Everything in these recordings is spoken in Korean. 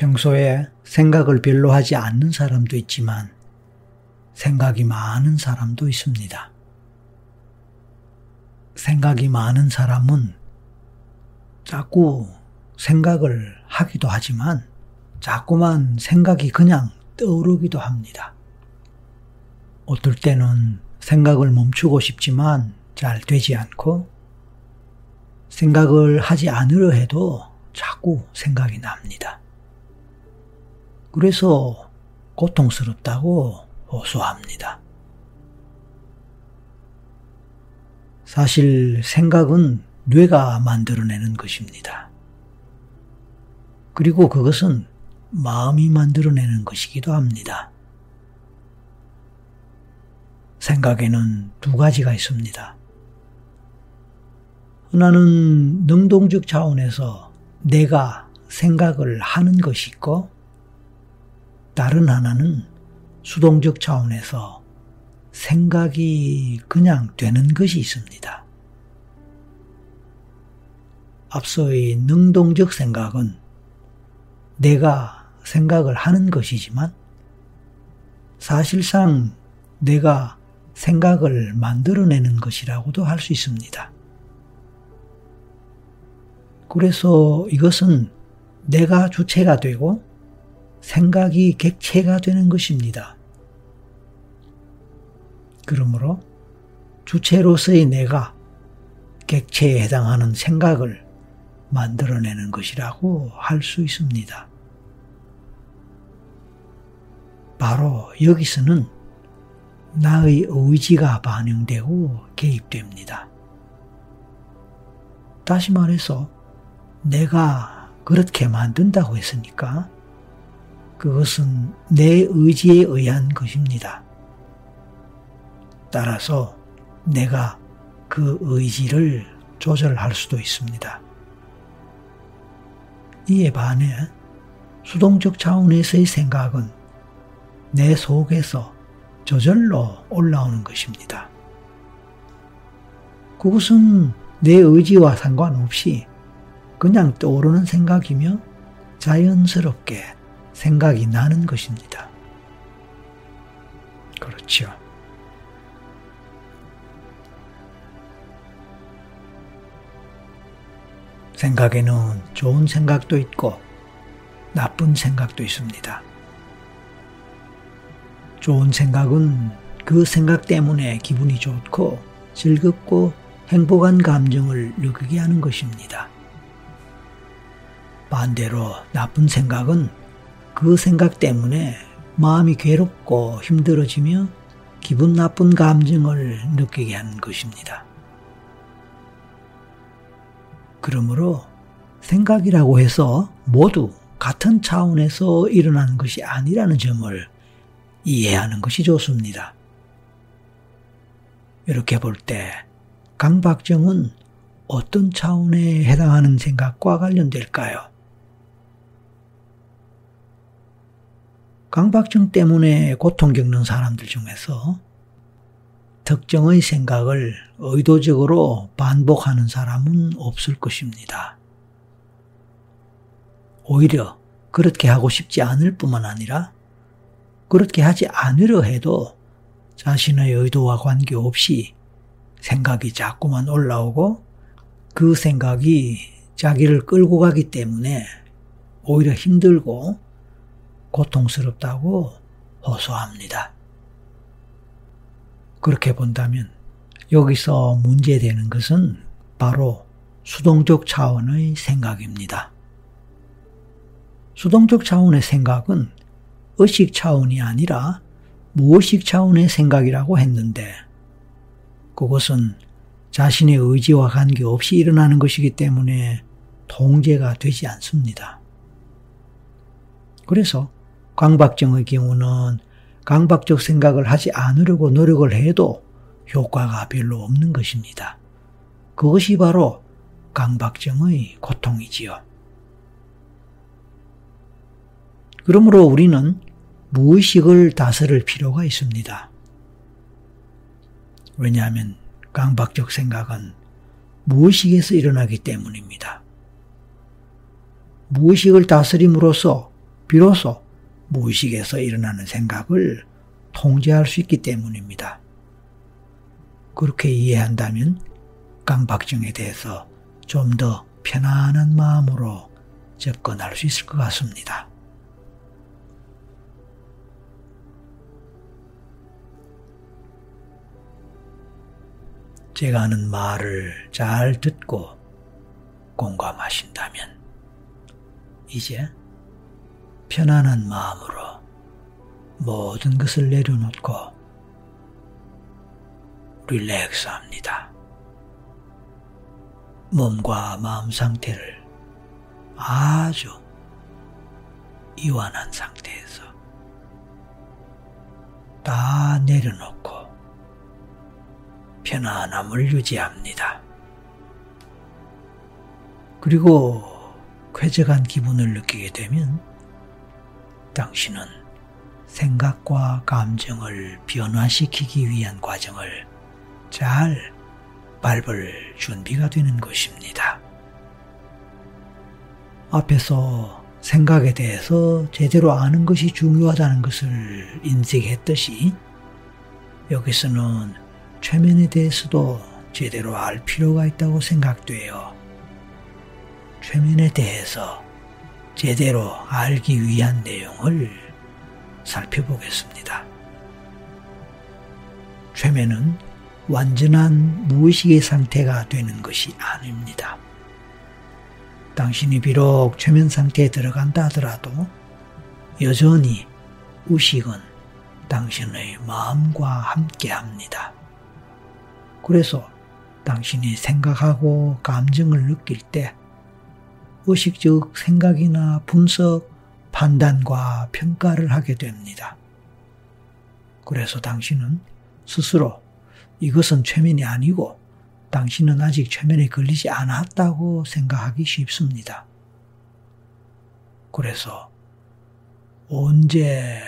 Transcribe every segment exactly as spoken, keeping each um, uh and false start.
평소에 생각을 별로 하지 않는 사람도 있지만 생각이 많은 사람도 있습니다. 생각이 많은 사람은 자꾸 생각을 하기도 하지만 자꾸만 생각이 그냥 떠오르기도 합니다. 어떨 때는 생각을 멈추고 싶지만 잘 되지 않고 생각을 하지 않으려 해도 자꾸 생각이 납니다. 그래서 고통스럽다고 호소합니다. 사실 생각은 뇌가 만들어내는 것입니다. 그리고 그것은 마음이 만들어내는 것이기도 합니다. 생각에는 두 가지가 있습니다. 하나는 능동적 차원에서 내가 생각을 하는 것이 있고, 다른 하나는 수동적 차원에서 생각이 그냥 되는 것이 있습니다. 앞서의 능동적 생각은 내가 생각을 하는 것이지만 사실상 내가 생각을 만들어내는 것이라고도 할 수 있습니다. 그래서 이것은 내가 주체가 되고 생각이 객체가 되는 것입니다. 그러므로 주체로서의 내가 객체에 해당하는 생각을 만들어내는 것이라고 할 수 있습니다. 바로 여기서는 나의 의지가 반영되고 개입됩니다. 다시 말해서 내가 그렇게 만든다고 했으니까 그것은 내 의지에 의한 것입니다. 따라서 내가 그 의지를 조절할 수도 있습니다. 이에 반해 수동적 차원에서의 생각은 내 속에서 저절로 올라오는 것입니다. 그것은 내 의지와 상관없이 그냥 떠오르는 생각이며 자연스럽게 생각이 나는 것입니다. 그렇죠. 생각에는 좋은 생각도 있고 나쁜 생각도 있습니다. 좋은 생각은 그 생각 때문에 기분이 좋고 즐겁고 행복한 감정을 느끼게 하는 것입니다. 반대로 나쁜 생각은 그 생각 때문에 마음이 괴롭고 힘들어지며 기분 나쁜 감정을 느끼게 하는 것입니다. 그러므로 생각이라고 해서 모두 같은 차원에서 일어나는 것이 아니라는 점을 이해하는 것이 좋습니다. 이렇게 볼 때 강박증은 어떤 차원에 해당하는 생각과 관련될까요? 강박증 때문에 고통 겪는 사람들 중에서 특정의 생각을 의도적으로 반복하는 사람은 없을 것입니다. 오히려 그렇게 하고 싶지 않을 뿐만 아니라 그렇게 하지 않으려 해도 자신의 의도와 관계없이 생각이 자꾸만 올라오고 그 생각이 자기를 끌고 가기 때문에 오히려 힘들고 고통스럽다고 호소합니다. 그렇게 본다면 여기서 문제되는 것은 바로 수동적 차원의 생각입니다. 수동적 차원의 생각은 의식 차원이 아니라 무의식 차원의 생각이라고 했는데 그것은 자신의 의지와 관계없이 일어나는 것이기 때문에 통제가 되지 않습니다. 그래서 강박증의 경우는 강박적 생각을 하지 않으려고 노력을 해도 효과가 별로 없는 것입니다. 그것이 바로 강박증의 고통이지요. 그러므로 우리는 무의식을 다스릴 필요가 있습니다. 왜냐하면 강박적 생각은 무의식에서 일어나기 때문입니다. 무의식을 다스림으로써 비로소 무의식에서 일어나는 생각을 통제할 수 있기 때문입니다. 그렇게 이해한다면 강박증에 대해서 좀 더 편안한 마음으로 접근할 수 있을 것 같습니다. 제가 하는 말을 잘 듣고 공감하신다면 이제 편안한 마음으로 모든 것을 내려놓고 릴렉스합니다. 몸과 마음 상태를 아주 이완한 상태에서 다 내려놓고 편안함을 유지합니다. 그리고 쾌적한 기분을 느끼게 되면 당신은 생각과 감정을 변화시키기 위한 과정을 잘 밟을 준비가 되는 것입니다. 앞에서 생각에 대해서 제대로 아는 것이 중요하다는 것을 인식했듯이 여기서는 최면에 대해서도 제대로 알 필요가 있다고 생각되어 최면에 대해서 제대로 알기 위한 내용을 살펴보겠습니다. 최면은 완전한 무의식의 상태가 되는 것이 아닙니다. 당신이 비록 최면 상태에 들어간다 하더라도 여전히 의식은 당신의 마음과 함께합니다. 그래서 당신이 생각하고 감정을 느낄 때 의식적 생각이나 분석, 판단과 평가를 하게 됩니다. 그래서 당신은 스스로 이것은 최면이 아니고 당신은 아직 최면에 걸리지 않았다고 생각하기 쉽습니다. 그래서 언제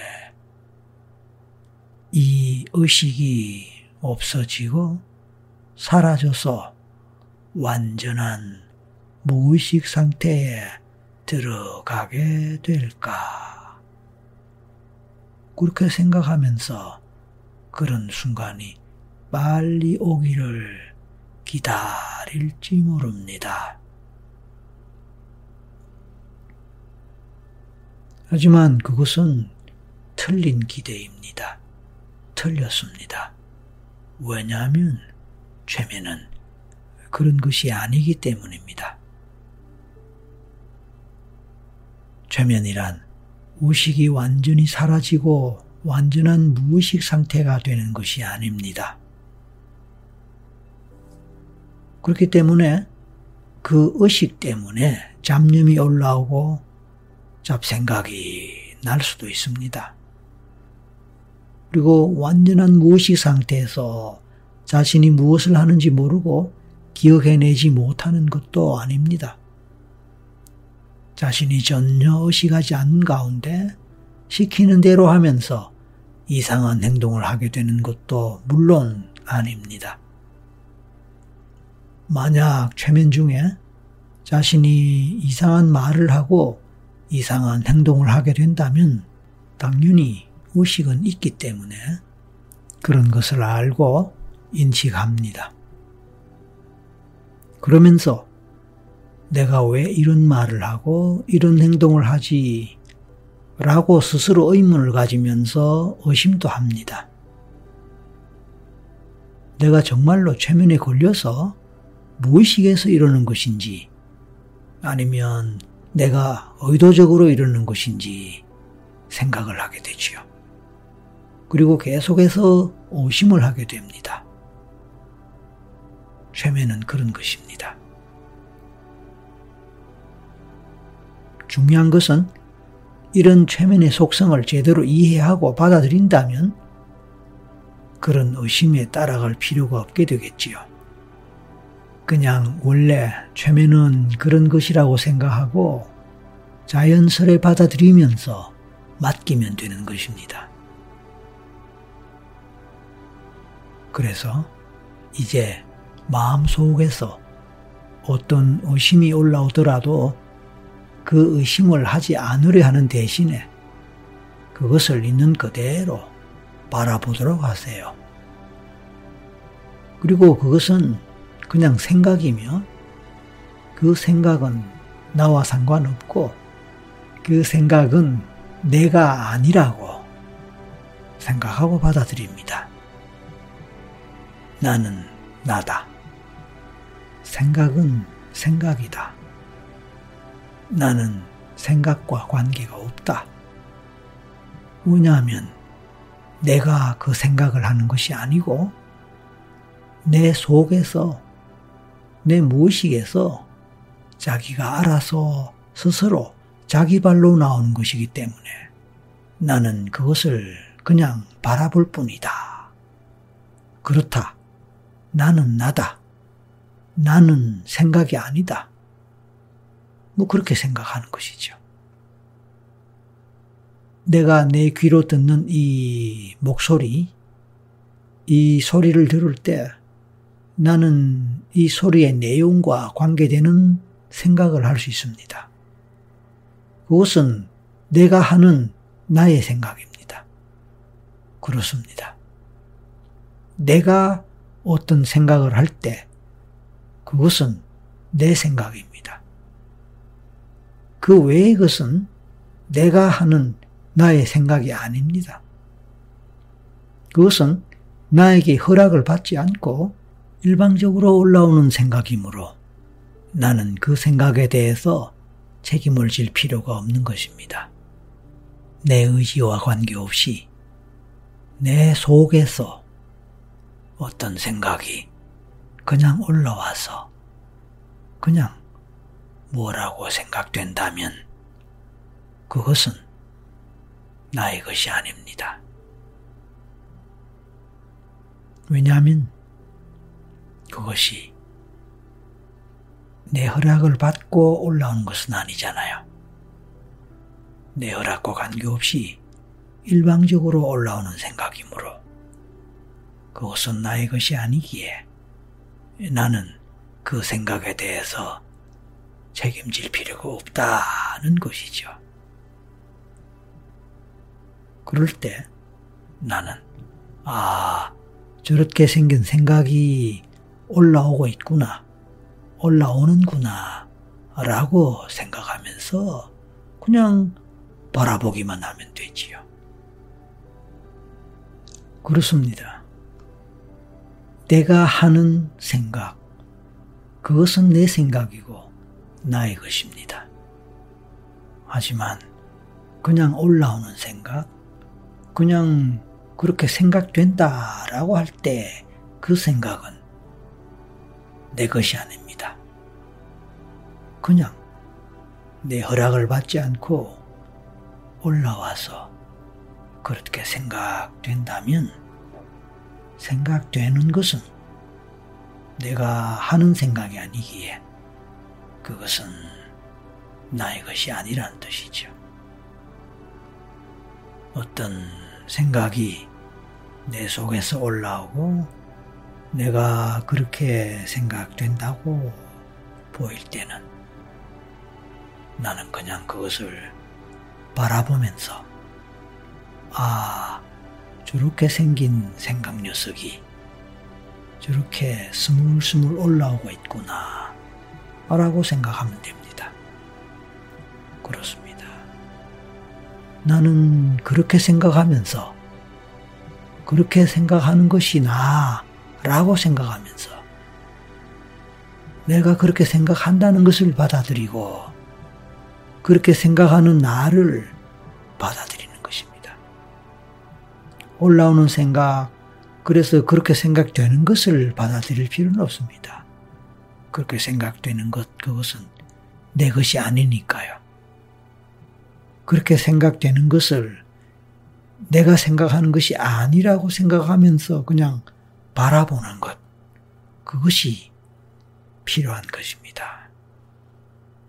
이 의식이 없어지고 사라져서 완전한 무의식 상태에 들어가게 될까? 그렇게 생각하면서 그런 순간이 빨리 오기를 기다릴지 모릅니다. 하지만 그것은 틀린 기대입니다. 틀렸습니다. 왜냐하면 최면은 그런 것이 아니기 때문입니다. 최면이란 의식이 완전히 사라지고 완전한 무의식 상태가 되는 것이 아닙니다. 그렇기 때문에 그 의식 때문에 잡념이 올라오고 잡생각이 날 수도 있습니다. 그리고 완전한 무의식 상태에서 자신이 무엇을 하는지 모르고 기억해내지 못하는 것도 아닙니다. 자신이 전혀 의식하지 않는 가운데 시키는 대로 하면서 이상한 행동을 하게 되는 것도 물론 아닙니다. 만약 최면 중에 자신이 이상한 말을 하고 이상한 행동을 하게 된다면 당연히 의식은 있기 때문에 그런 것을 알고 인식합니다. 그러면서 내가 왜 이런 말을 하고 이런 행동을 하지? 라고 스스로 의문을 가지면서 의심도 합니다. 내가 정말로 최면에 걸려서 무의식에서 이러는 것인지 아니면 내가 의도적으로 이러는 것인지 생각을 하게 되지요. 그리고 계속해서 의심을 하게 됩니다. 최면은 그런 것입니다. 중요한 것은 이런 최면의 속성을 제대로 이해하고 받아들인다면 그런 의심에 따라갈 필요가 없게 되겠지요. 그냥 원래 최면은 그런 것이라고 생각하고 자연스레 받아들이면서 맡기면 되는 것입니다. 그래서 이제 마음속에서 어떤 의심이 올라오더라도 그 의심을 하지 않으려 하는 대신에 그것을 있는 그대로 바라보도록 하세요. 그리고 그것은 그냥 생각이면 그 생각은 나와 상관없고 그 생각은 내가 아니라고 생각하고 받아들입니다. 나는 나다. 생각은 생각이다. 나는 생각과 관계가 없다. 왜냐하면 내가 그 생각을 하는 것이 아니고 내 속에서, 내 무의식에서 자기가 알아서 스스로 자기 발로 나오는 것이기 때문에 나는 그것을 그냥 바라볼 뿐이다. 그렇다. 나는 나다. 나는 생각이 아니다. 뭐 그렇게 생각하는 것이죠. 내가 내 귀로 듣는 이 목소리, 이 소리를 들을 때 나는 이 소리의 내용과 관계되는 생각을 할 수 있습니다. 그것은 내가 하는 나의 생각입니다. 그렇습니다. 내가 어떤 생각을 할 때 그것은 내 생각입니다. 그 외의 것은 내가 하는 나의 생각이 아닙니다. 그것은 나에게 허락을 받지 않고 일방적으로 올라오는 생각이므로 나는 그 생각에 대해서 책임을 질 필요가 없는 것입니다. 내 의지와 관계없이 내 속에서 어떤 생각이 그냥 올라와서 그냥 뭐라고 생각된다면 그것은 나의 것이 아닙니다. 왜냐하면 그것이 내 허락을 받고 올라온 것은 아니잖아요. 내 허락과 관계없이 일방적으로 올라오는 생각이므로 그것은 나의 것이 아니기에 나는 그 생각에 대해서 책임질 필요가 없다는 것이죠. 그럴 때 나는 아, 저렇게 생긴 생각이 올라오고 있구나, 올라오는구나 라고 생각하면서 그냥 바라보기만 하면 되지요. 그렇습니다. 내가 하는 생각, 그것은 내 생각이고 나의 것입니다. 하지만 그냥 올라오는 생각, 그냥 그렇게 생각된다라고 할 때 그 생각은 내 것이 아닙니다. 그냥 내 허락을 받지 않고 올라와서 그렇게 생각된다면 생각되는 것은 내가 하는 생각이 아니기에 그것은 나의 것이 아니란 뜻이죠. 어떤 생각이 내 속에서 올라오고 내가 그렇게 생각된다고 보일 때는 나는 그냥 그것을 바라보면서 아, 저렇게 생긴 생각 녀석이 저렇게 스물스물 올라오고 있구나 라고 생각하면 됩니다. 그렇습니다. 나는 그렇게 생각하면서 그렇게 생각하는 것이 나라고 생각하면서 내가 그렇게 생각한다는 것을 받아들이고 그렇게 생각하는 나를 받아들이는 것입니다. 올라오는 생각, 그래서 그렇게 생각되는 것을 받아들일 필요는 없습니다. 그렇게 생각되는 것, 그것은 내 것이 아니니까요. 그렇게 생각되는 것을 내가 생각하는 것이 아니라고 생각하면서 그냥 바라보는 것, 그것이 필요한 것입니다.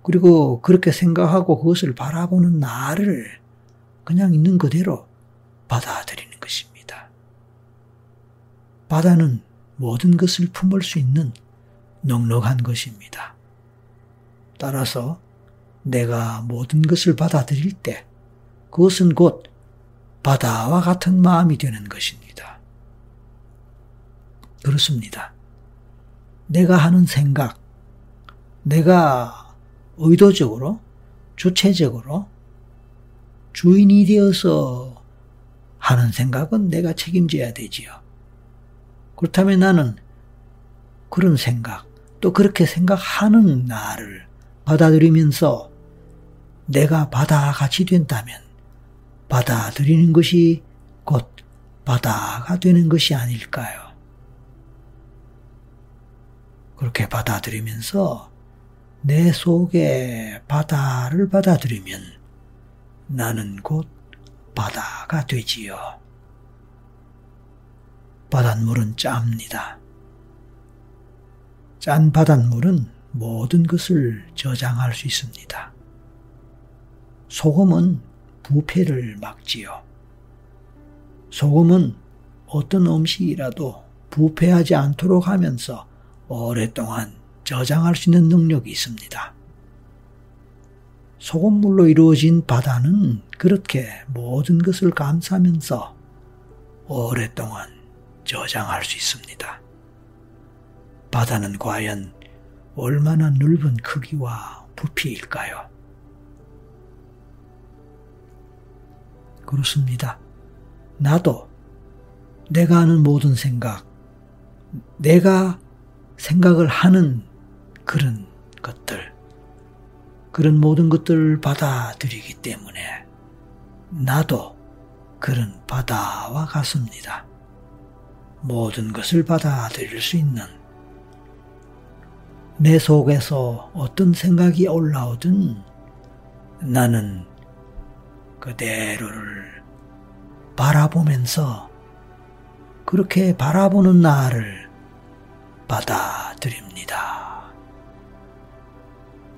그리고 그렇게 생각하고 그것을 바라보는 나를 그냥 있는 그대로 받아들이는 것입니다. 바다는 모든 것을 품을 수 있는 넉넉한 것입니다. 따라서 내가 모든 것을 받아들일 때 그것은 곧 바다와 같은 마음이 되는 것입니다. 그렇습니다. 내가 하는 생각, 내가 의도적으로, 주체적으로 주인이 되어서 하는 생각은 내가 책임져야 되지요. 그렇다면 나는 그런 생각, 또 그렇게 생각하는 나를 받아들이면서 내가 바다같이 된다면 받아들이는 것이 곧 바다가 되는 것이 아닐까요? 그렇게 받아들이면서 내 속에 바다를 받아들이면 나는 곧 바다가 되지요. 바닷물은 짭니다. 짠 바닷물은 모든 것을 저장할 수 있습니다. 소금은 부패를 막지요. 소금은 어떤 음식이라도 부패하지 않도록 하면서 오랫동안 저장할 수 있는 능력이 있습니다. 소금물로 이루어진 바다는 그렇게 모든 것을 감싸면서 오랫동안 저장할 수 있습니다. 바다는 과연 얼마나 넓은 크기와 부피일까요? 그렇습니다. 나도 내가 하는 모든 생각, 내가 생각을 하는 그런 것들, 그런 모든 것들을 받아들이기 때문에 나도 그런 바다와 같습니다. 모든 것을 받아들일 수 있는, 내 속에서 어떤 생각이 올라오든 나는 그대로를 바라보면서 그렇게 바라보는 나를 받아들입니다.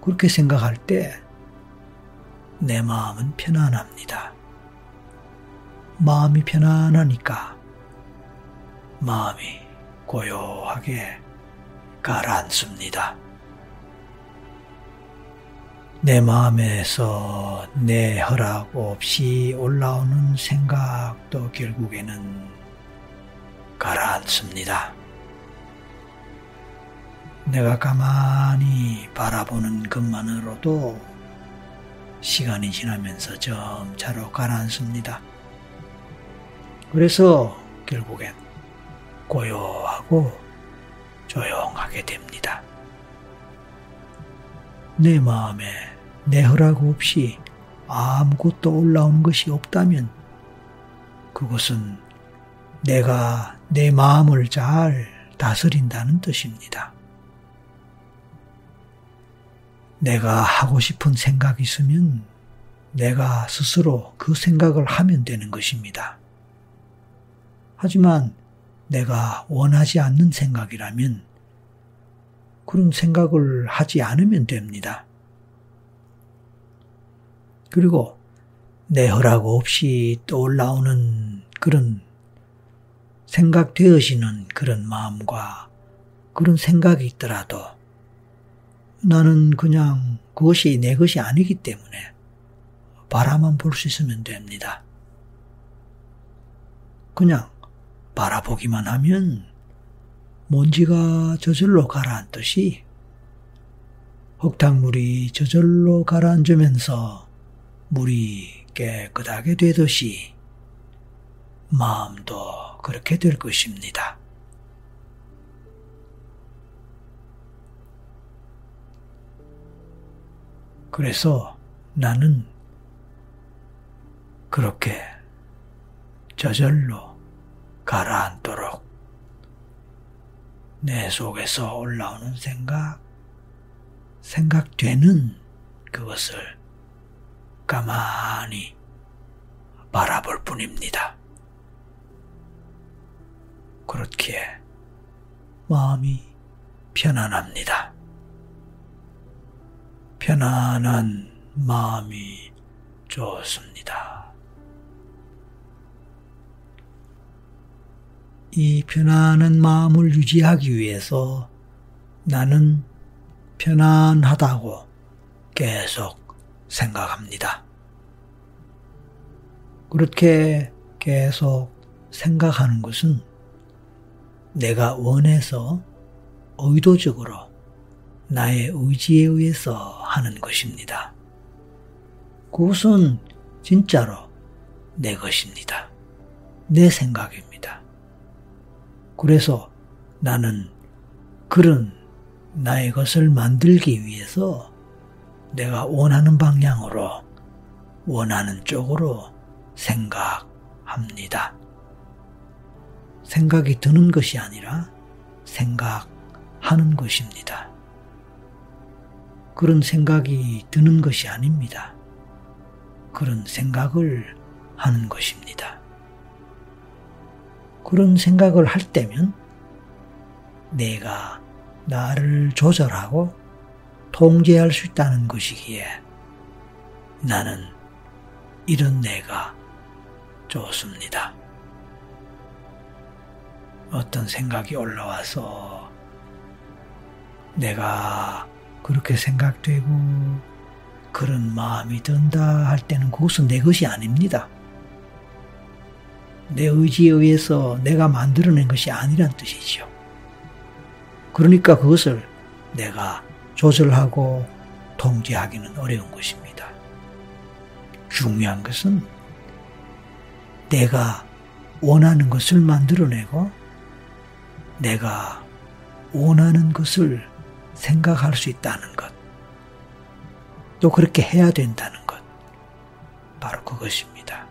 그렇게 생각할 때 내 마음은 편안합니다. 마음이 편안하니까 마음이 고요하게 가라앉습니다. 내 마음에서 내 허락 없이 올라오는 생각도 결국에는 가라앉습니다. 내가 가만히 바라보는 것만으로도 시간이 지나면서 점차로 가라앉습니다. 그래서 결국엔 고요하고 조용하게 됩니다. 내 마음에 내 허락 없이 아무것도 올라온 것이 없다면 그것은 내가 내 마음을 잘 다스린다는 뜻입니다. 내가 하고 싶은 생각이 있으면 내가 스스로 그 생각을 하면 되는 것입니다. 하지만 내가 원하지 않는 생각이라면 그런 생각을 하지 않으면 됩니다. 그리고 내 허락 없이 떠올라오는 그런 생각되어지는 그런 마음과 그런 생각이 있더라도 나는 그냥 그것이 내 것이 아니기 때문에 바라만 볼 수 있으면 됩니다. 그냥 바라보기만 하면 먼지가 저절로 가라앉듯이 흙탕물이 저절로 가라앉으면서 물이 깨끗하게 되듯이 마음도 그렇게 될 것입니다. 그래서 나는 그렇게 저절로 가라앉도록 내 속에서 올라오는 생각, 생각되는 그것을 가만히 바라볼 뿐입니다. 그렇기에 마음이 편안합니다. 편안한 마음이 좋습니다. 이 편안한 마음을 유지하기 위해서 나는 편안하다고 계속 생각합니다. 그렇게 계속 생각하는 것은 내가 원해서 의도적으로 나의 의지에 의해서 하는 것입니다. 그것은 진짜로 내 것입니다. 내 생각입니다. 그래서 나는 그런 나의 것을 만들기 위해서 내가 원하는 방향으로, 원하는 쪽으로 생각합니다. 생각이 드는 것이 아니라 생각하는 것입니다. 그런 생각이 드는 것이 아닙니다. 그런 생각을 하는 것입니다. 그런 생각을 할 때면 내가 나를 조절하고 통제할 수 있다는 것이기에 나는 이런 내가 좋습니다. 어떤 생각이 올라와서 내가 그렇게 생각되고 그런 마음이 든다 할 때는 그것은 내 것이 아닙니다. 내 의지에 의해서 내가 만들어낸 것이 아니란 뜻이죠. 그러니까 그것을 내가 조절하고 통제하기는 어려운 것입니다. 중요한 것은 내가 원하는 것을 만들어내고 내가 원하는 것을 생각할 수 있다는 것, 또 그렇게 해야 된다는 것, 바로 그것입니다.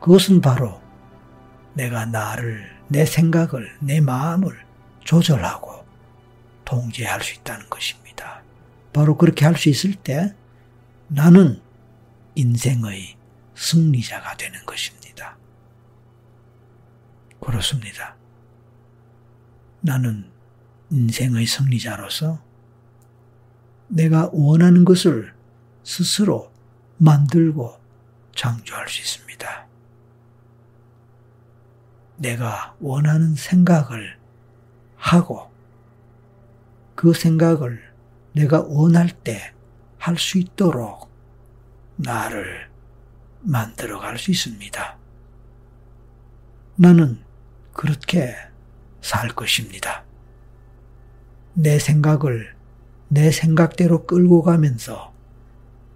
그것은 바로 내가 나를, 내 생각을, 내 마음을 조절하고 통제할 수 있다는 것입니다. 바로 그렇게 할 수 있을 때 나는 인생의 승리자가 되는 것입니다. 그렇습니다. 나는 인생의 승리자로서 내가 원하는 것을 스스로 만들고 창조할 수 있습니다. 내가 원하는 생각을 하고 그 생각을 내가 원할 때 할 수 있도록 나를 만들어갈 수 있습니다. 나는 그렇게 살 것입니다. 내 생각을 내 생각대로 끌고 가면서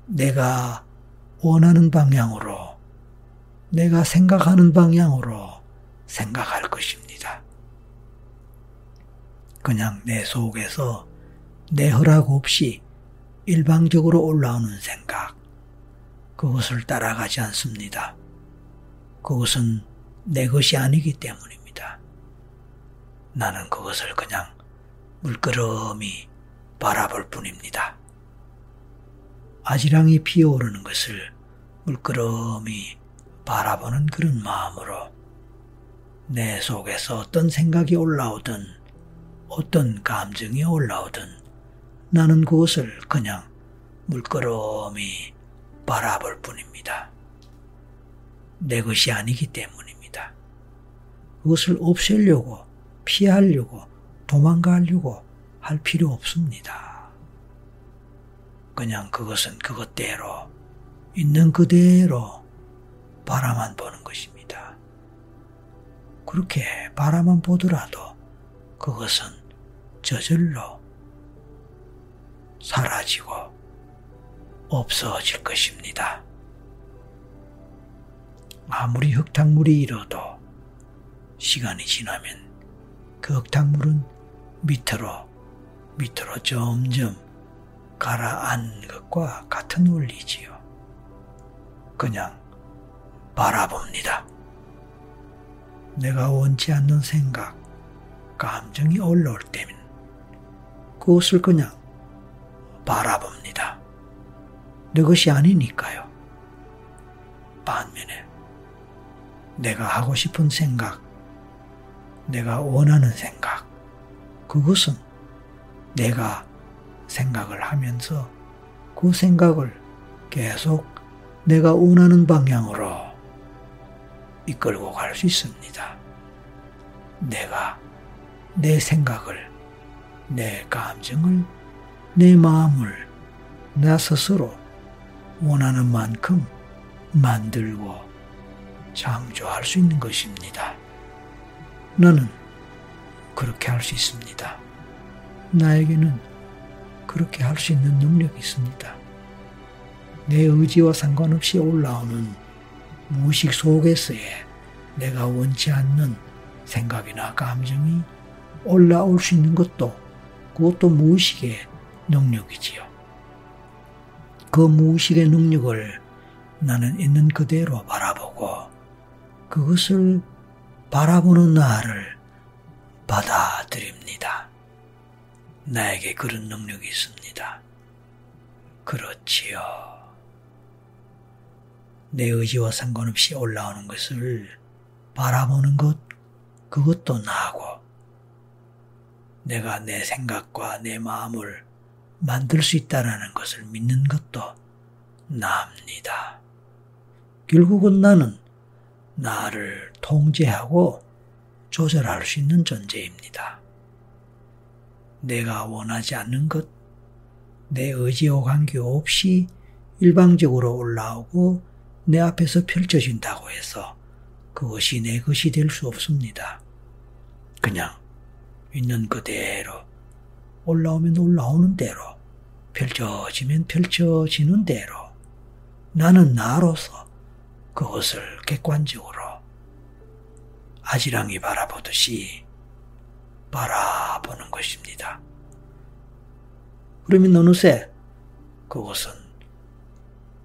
내가 원하는 방향으로, 내가 생각하는 방향으로 생각할 것입니다. 그냥 내 속에서 내 허락 없이 일방적으로 올라오는 생각, 그것을 따라가지 않습니다. 그것은 내 것이 아니기 때문입니다. 나는 그것을 그냥 물끄러미 바라볼 뿐입니다. 아지랑이 피어오르는 것을 물끄러미 바라보는 그런 마음으로 내 속에서 어떤 생각이 올라오든 어떤 감정이 올라오든 나는 그것을 그냥 물끄러미 바라볼 뿐입니다. 내 것이 아니기 때문입니다. 그것을 없애려고, 피하려고, 도망가려고 할 필요 없습니다. 그냥 그것은 그것대로, 있는 그대로 바라만 보는 것입니다. 그렇게 바라만 보더라도 그것은 저절로 사라지고 없어질 것입니다. 아무리 흙탕물이 일어도 시간이 지나면 그 흙탕물은 밑으로 밑으로 점점 가라앉는 것과 같은 원리지요. 그냥 바라봅니다. 내가 원치 않는 생각, 감정이 올라올 때면 그것을 그냥 바라봅니다. 내 것이 아니니까요. 반면에 내가 하고 싶은 생각, 내가 원하는 생각, 그것은 내가 생각을 하면서 그 생각을 계속 내가 원하는 방향으로 이끌고 갈 수 있습니다. 내가 내 생각을, 내 감정을, 내 마음을 나 스스로 원하는 만큼 만들고 창조할 수 있는 것입니다. 나는 그렇게 할 수 있습니다. 나에게는 그렇게 할 수 있는 능력이 있습니다. 내 의지와 상관없이 올라오는 무의식 속에서의 내가 원치 않는 생각이나 감정이 올라올 수 있는 것도 그것도 무의식의 능력이지요. 그 무의식의 능력을 나는 있는 그대로 바라보고 그것을 바라보는 나를 받아들입니다. 나에게 그런 능력이 있습니다. 그렇지요. 내 의지와 상관없이 올라오는 것을 바라보는 것, 그것도 나고 내가 내 생각과 내 마음을 만들 수 있다는 것을 믿는 것도 나입니다. 결국은 나는 나를 통제하고 조절할 수 있는 존재입니다. 내가 원하지 않는 것, 내 의지와 관계없이 일방적으로 올라오고 내 앞에서 펼쳐진다고 해서 그것이 내 것이 될 수 없습니다. 그냥 있는 그대로 올라오면 올라오는 대로 펼쳐지면 펼쳐지는 대로 나는 나로서 그것을 객관적으로 아지랑이 바라보듯이 바라보는 것입니다. 그러면 어느새 그것은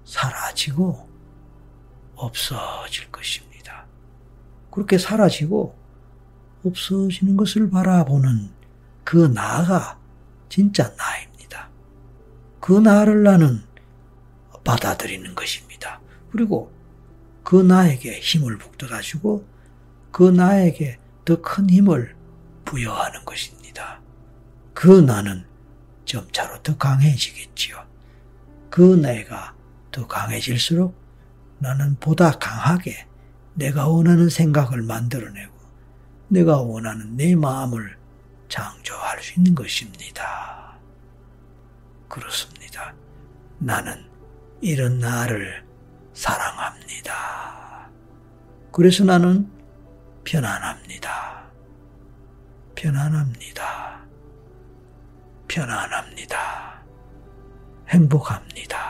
사라지고 없어질 것입니다. 그렇게 사라지고 없어지는 것을 바라보는 그 나가 진짜 나입니다. 그 나를 나는 받아들이는 것입니다. 그리고 그 나에게 힘을 북돋아주고 그 나에게 더 큰 힘을 부여하는 것입니다. 그 나는 점차로 더 강해지겠지요. 그 내가 더 강해질수록 나는 보다 강하게 내가 원하는 생각을 만들어내고 내가 원하는 내 마음을 창조할 수 있는 것입니다. 그렇습니다. 나는 이런 나를 사랑합니다. 그래서 나는 편안합니다. 편안합니다. 편안합니다. 행복합니다.